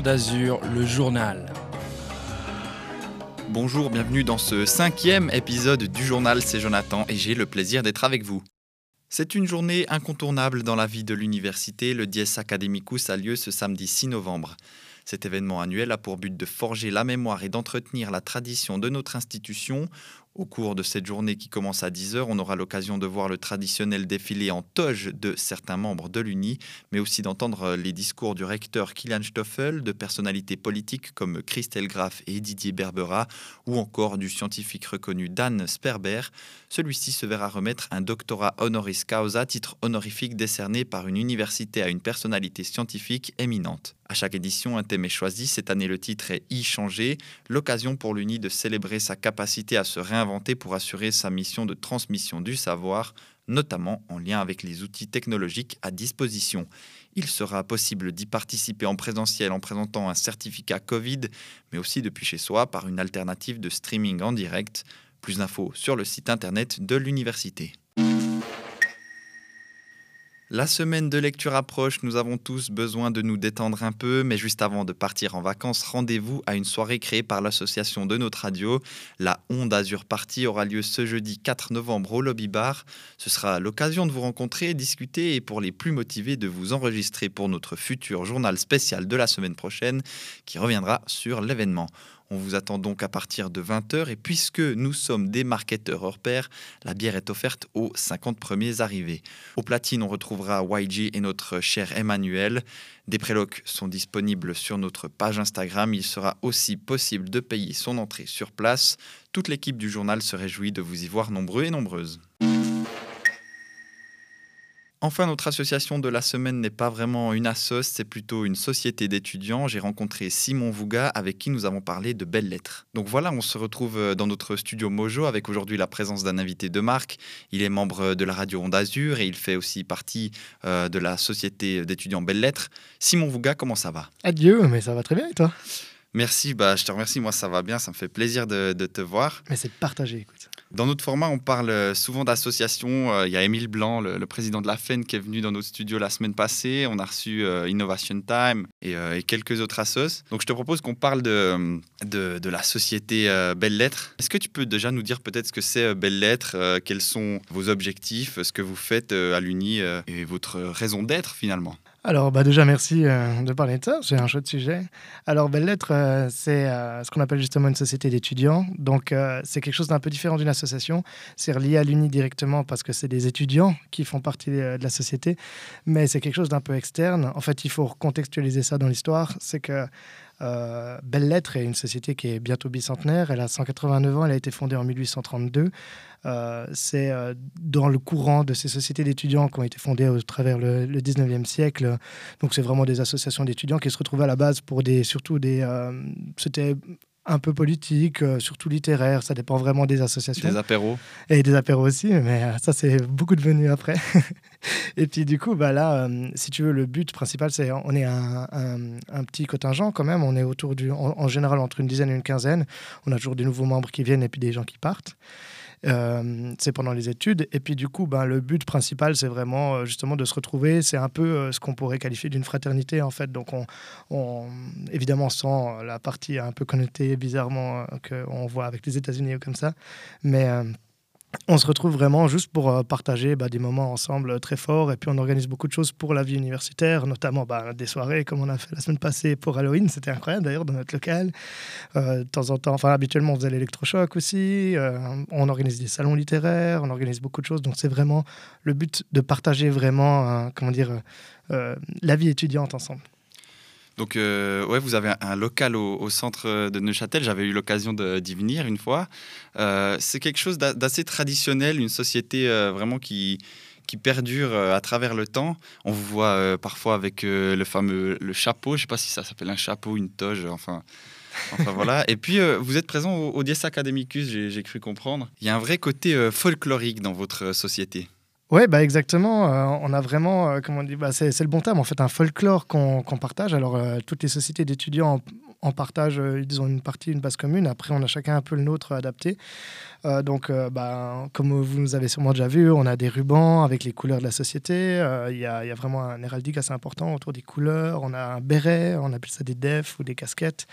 Ondazur, le journal. Bonjour, bienvenue dans ce 5e épisode du journal, c'est Jonathan et j'ai le plaisir d'être avec vous. C'est une journée incontournable dans la vie de l'université, le Dies Academicus a lieu ce samedi 6 novembre. Cet événement annuel a pour but de forger la mémoire et d'entretenir la tradition de notre institution. Au cours de cette journée qui commence à 10h, on aura l'occasion de voir le traditionnel défilé en toge de certains membres de l'Uni, mais aussi d'entendre les discours du recteur Kilian Stoffel, de personnalités politiques comme Christel Graf et Didier Berberat, ou encore du scientifique reconnu Dan Sperber. Celui-ci se verra remettre un doctorat honoris causa, titre honorifique décerné par une université à une personnalité scientifique éminente. À chaque édition, un thème est choisi. Cette année, le titre est « Y changer », l'occasion pour l'Uni de célébrer sa capacité à se réinventer pour assurer sa mission de transmission du savoir, notamment en lien avec les outils technologiques à disposition. Il sera possible d'y participer en présentiel en présentant un certificat Covid, mais aussi depuis chez soi par une alternative de streaming en direct. Plus d'infos sur le site internet de l'université. La semaine de lecture approche, nous avons tous besoin de nous détendre un peu, mais juste avant de partir en vacances, rendez-vous à une soirée créée par l'association de notre radio. La Ondazur Party aura lieu ce jeudi 4 novembre au Lobby Bar. Ce sera l'occasion de vous rencontrer, discuter et pour les plus motivés de vous enregistrer pour notre futur journal spécial de la semaine prochaine qui reviendra sur l'événement. On vous attend donc à partir de 20h et puisque nous sommes des marketeurs hors pair, la bière est offerte aux 50 premiers arrivés. Au platine, on retrouvera YG et notre cher Emmanuel. Des prélocs sont disponibles sur notre page Instagram. Il sera aussi possible de payer son entrée sur place. Toute l'équipe du journal se réjouit de vous y voir nombreux et nombreuses. Enfin, notre association de la semaine n'est pas vraiment une assoce, c'est plutôt une société d'étudiants. J'ai rencontré Simon Vouga avec qui nous avons parlé de Belles-Lettres. Donc voilà, on se retrouve dans notre studio Mojo avec aujourd'hui la présence d'un invité de marque. Il est membre de la radio Ondazur et il fait aussi partie de la société d'étudiants Belles-Lettres. Simon Vouga, comment ça va? Adieu, mais ça va très bien et toi? Merci, je te remercie, moi ça va bien, ça me fait plaisir de te voir. Mais c'est partagé, écoute. Dans notre format, on parle souvent d'associations. Il y a Émile Blanc, le président de la FEN, qui est venu dans notre studio la semaine passée. On a reçu Innovation Time et quelques autres assos. Donc, je te propose qu'on parle de la société Belles-Lettres. Est-ce que tu peux déjà nous dire peut-être ce que c'est Belles-Lettres, quels sont vos objectifs, ce que vous faites à l'Uni et votre raison d'être finalement? Alors déjà merci de parler de ça, c'est un chouette sujet. Alors Belles-Lettres, c'est ce qu'on appelle justement une société d'étudiants. Donc c'est quelque chose d'un peu différent d'une association. C'est relié à l'Uni directement parce que c'est des étudiants qui font partie de la société. Mais c'est quelque chose d'un peu externe. En fait, il faut recontextualiser ça dans l'histoire. C'est que Belles-Lettres est une société qui est bientôt bicentenaire. Elle a 189 ans, elle a été fondée en 1832. C'est dans le courant de ces sociétés d'étudiants qui ont été fondées au travers le 19e siècle. Donc c'est vraiment des associations d'étudiants qui se retrouvaient à la base pour c'était un peu politique, surtout littéraire, ça dépend vraiment des associations. Des apéros. Et des apéros aussi, mais ça c'est beaucoup devenu après. Et puis du coup, là, si tu veux, le but principal, c'est on est un petit contingent quand même, on est autour en général entre une dizaine et une quinzaine, on a toujours des nouveaux membres qui viennent et puis des gens qui partent. C'est pendant les études et puis du coup le but principal c'est vraiment justement de se retrouver, c'est un peu ce qu'on pourrait qualifier d'une fraternité en fait, donc on évidemment sans la partie un peu connectée bizarrement qu'on voit avec les États-Unis ou comme ça, mais on se retrouve vraiment juste pour partager des moments ensemble très forts et puis on organise beaucoup de choses pour la vie universitaire, notamment des soirées comme on a fait la semaine passée pour Halloween, c'était incroyable d'ailleurs dans notre local. De temps en temps, habituellement on faisait l'électrochoc aussi, on organise des salons littéraires, on organise beaucoup de choses, donc c'est vraiment le but de partager vraiment, la vie étudiante ensemble. Donc, vous avez un local au centre de Neuchâtel. J'avais eu l'occasion d'y venir une fois. C'est quelque chose d'assez traditionnel, une société vraiment qui perdure à travers le temps. On vous voit parfois avec le fameux chapeau. Je ne sais pas si ça s'appelle un chapeau, une toge, enfin voilà. Et puis, vous êtes présent au Dies Academicus, j'ai cru comprendre. Il y a un vrai côté folklorique dans votre société. Oui, exactement. On a vraiment, c'est le bon terme, en fait, un folklore qu'on partage. Alors, toutes les sociétés d'étudiants en partage, ils ont une base commune. Après, on a chacun un peu le nôtre adapté. Comme vous nous avez sûrement déjà vu, on a des rubans avec les couleurs de la société. Il y a vraiment un héraldique assez important autour des couleurs. On a un béret, on appelle ça des defs ou des casquettes,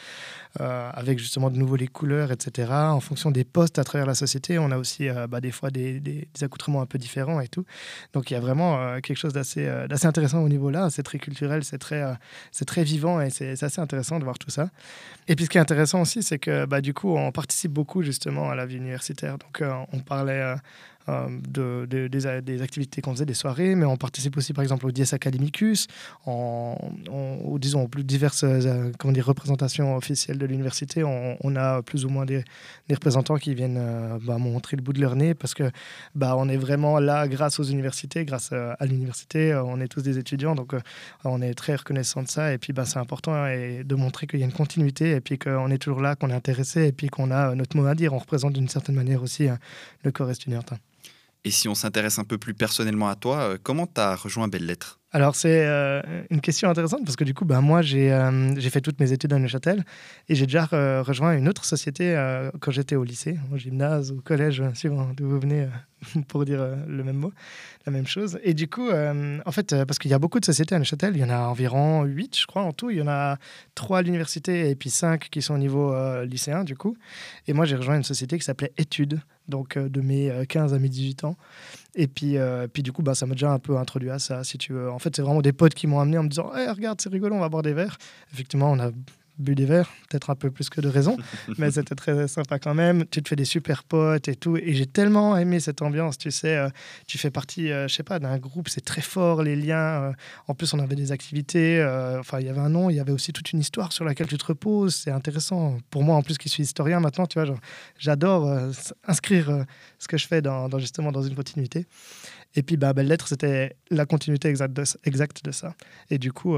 avec justement de nouveau les couleurs, etc. En fonction des postes à travers la société, on a aussi des fois des accoutrements un peu différents et tout. Donc, il y a vraiment quelque chose d'assez intéressant au niveau là. C'est très culturel, c'est très vivant et c'est assez intéressant de voir tout ça. Et puis, ce qui est intéressant aussi, c'est que du coup, on participe beaucoup justement à la vie universitaire. Donc, on parlait des activités qu'on faisait, des soirées, mais on participe aussi par exemple au Dies Academicus, aux plus diverses représentations officielles de l'université. On a plus ou moins des représentants qui viennent montrer le bout de leur nez parce que on est vraiment là grâce aux universités, grâce à l'université. On est tous des étudiants, donc on est très reconnaissants de ça. Et puis c'est important de montrer qu'il y a une continuité et puis qu'on est toujours là, qu'on est intéressé et puis qu'on a notre mot à dire. On représente d'une certaine manière aussi le corps étudiant. Et si on s'intéresse un peu plus personnellement à toi, comment tu as rejoint Belles-Lettres ? Alors, c'est une question intéressante parce que du coup, moi, j'ai fait toutes mes études à Neuchâtel et j'ai déjà rejoint une autre société quand j'étais au lycée, au gymnase, au collège, suivant d'où vous venez pour dire le même mot, la même chose. Et du coup, parce qu'il y a beaucoup de sociétés à Neuchâtel, il y en a environ 8, je crois, en tout. Il y en a 3 à l'université et puis 5 qui sont au niveau lycéen, du coup. Et moi, j'ai rejoint une société qui s'appelait Études, donc de mes 15 à mes 18 ans. Et puis du coup, ça m'a déjà un peu introduit à ça, si tu veux. En fait, c'est vraiment des potes qui m'ont amené en me disant hey, « Regarde, c'est rigolo, on va boire des verres. » Effectivement, on a bu des verres, peut-être un peu plus que de raison, mais c'était très sympa quand même. Tu te fais des super potes et tout. Et j'ai tellement aimé cette ambiance, tu sais. Tu fais partie, d'un groupe, c'est très fort, les liens. En plus, on avait des activités. Il y avait un nom, il y avait aussi toute une histoire sur laquelle tu te reposes. C'est intéressant. Pour moi, en plus, qui suis historien maintenant, tu vois, j'adore inscrire ce que je fais dans une continuité. Et puis, Belles-Lettres, c'était la continuité exacte de ça. Et du coup,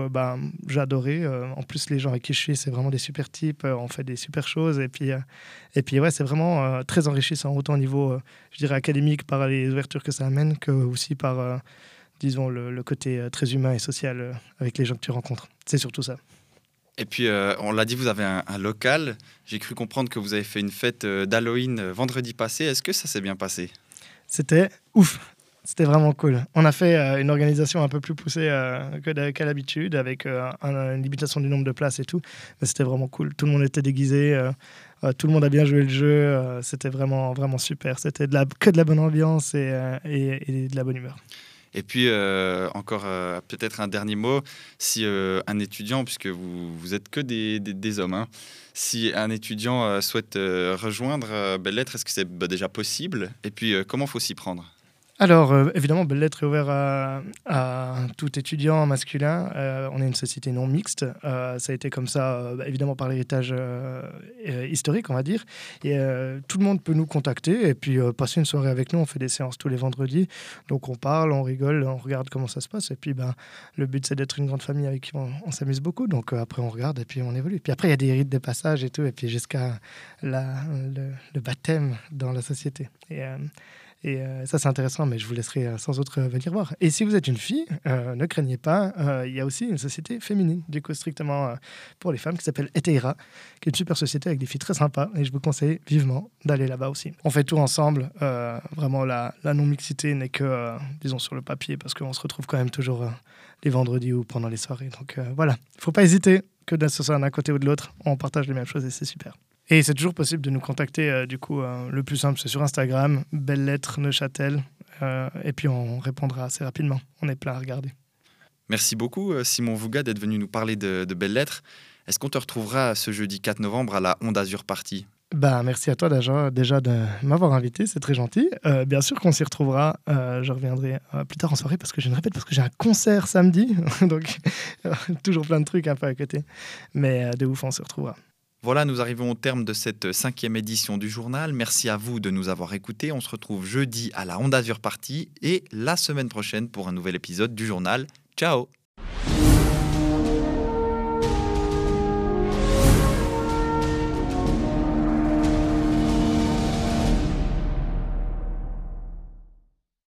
j'ai adoré. En plus, les gens avec qui je suis, c'est vraiment des super types. On fait des super choses. Et puis ouais, c'est vraiment très enrichissant, autant au niveau, je dirais, académique, par les ouvertures que ça amène, que aussi par, le côté très humain et social avec les gens que tu rencontres. C'est surtout ça. Et puis, on l'a dit, vous avez un local. J'ai cru comprendre que vous avez fait une fête d'Halloween vendredi passé. Est-ce que ça s'est bien passé ? C'était ouf. C'était vraiment cool. On a fait une organisation un peu plus poussée qu'à l'habitude, avec une limitation du nombre de places et tout. Mais c'était vraiment cool. Tout le monde était déguisé. Tout le monde a bien joué le jeu. C'était vraiment, vraiment super. C'était que de la bonne ambiance et de la bonne humeur. Et puis, encore peut-être un dernier mot. Si un étudiant, puisque vous êtes que des hommes, hein, si un étudiant souhaite rejoindre Belles-Lettres, est-ce que c'est déjà possible ? Et puis, comment faut s'y prendre ? Alors, évidemment, Belles-Lettres est ouvert à tout étudiant masculin. On est une société non mixte. Ça a été comme ça, évidemment, par l'héritage historique, on va dire. Et tout le monde peut nous contacter et puis passer une soirée avec nous. On fait des séances tous les vendredis. Donc, on parle, on rigole, on regarde comment ça se passe. Et puis, le but, c'est d'être une grande famille avec qui on s'amuse beaucoup. Donc, après, on regarde et puis on évolue. Puis après, il y a des rites, des passages et tout. Et puis, jusqu'à le baptême dans la société. Et ça, c'est intéressant, mais je vous laisserai sans autre venir voir. Et si vous êtes une fille, ne craignez pas, il y a aussi une société féminine, du coup strictement pour les femmes, qui s'appelle Eteira, qui est une super société avec des filles très sympas, et je vous conseille vivement d'aller là-bas aussi. On fait tout ensemble, vraiment la non-mixité n'est que, sur le papier, parce qu'on se retrouve quand même toujours les vendredis ou pendant les soirées. Donc voilà, il ne faut pas hésiter, que ce soit d'un côté ou de l'autre, on partage les mêmes choses et c'est super. Et c'est toujours possible de nous contacter, le plus simple, c'est sur Instagram, Belles-Lettres Neuchâtel, et puis on répondra assez rapidement, on est plein à regarder. Merci beaucoup Simon Vouga d'être venu nous parler de Belles-Lettres. Est-ce qu'on te retrouvera ce jeudi 4 novembre à la Ondazur Party ? Merci à toi déjà de m'avoir invité, c'est très gentil. Bien sûr qu'on s'y retrouvera, je reviendrai plus tard en soirée parce que je me répète, parce que j'ai un concert samedi, donc toujours plein de trucs un peu à côté, mais de ouf on se retrouvera. Voilà, nous arrivons au terme de cette 5e édition du journal. Merci à vous de nous avoir écoutés. On se retrouve jeudi à la Ondazur Party et la semaine prochaine pour un nouvel épisode du journal. Ciao !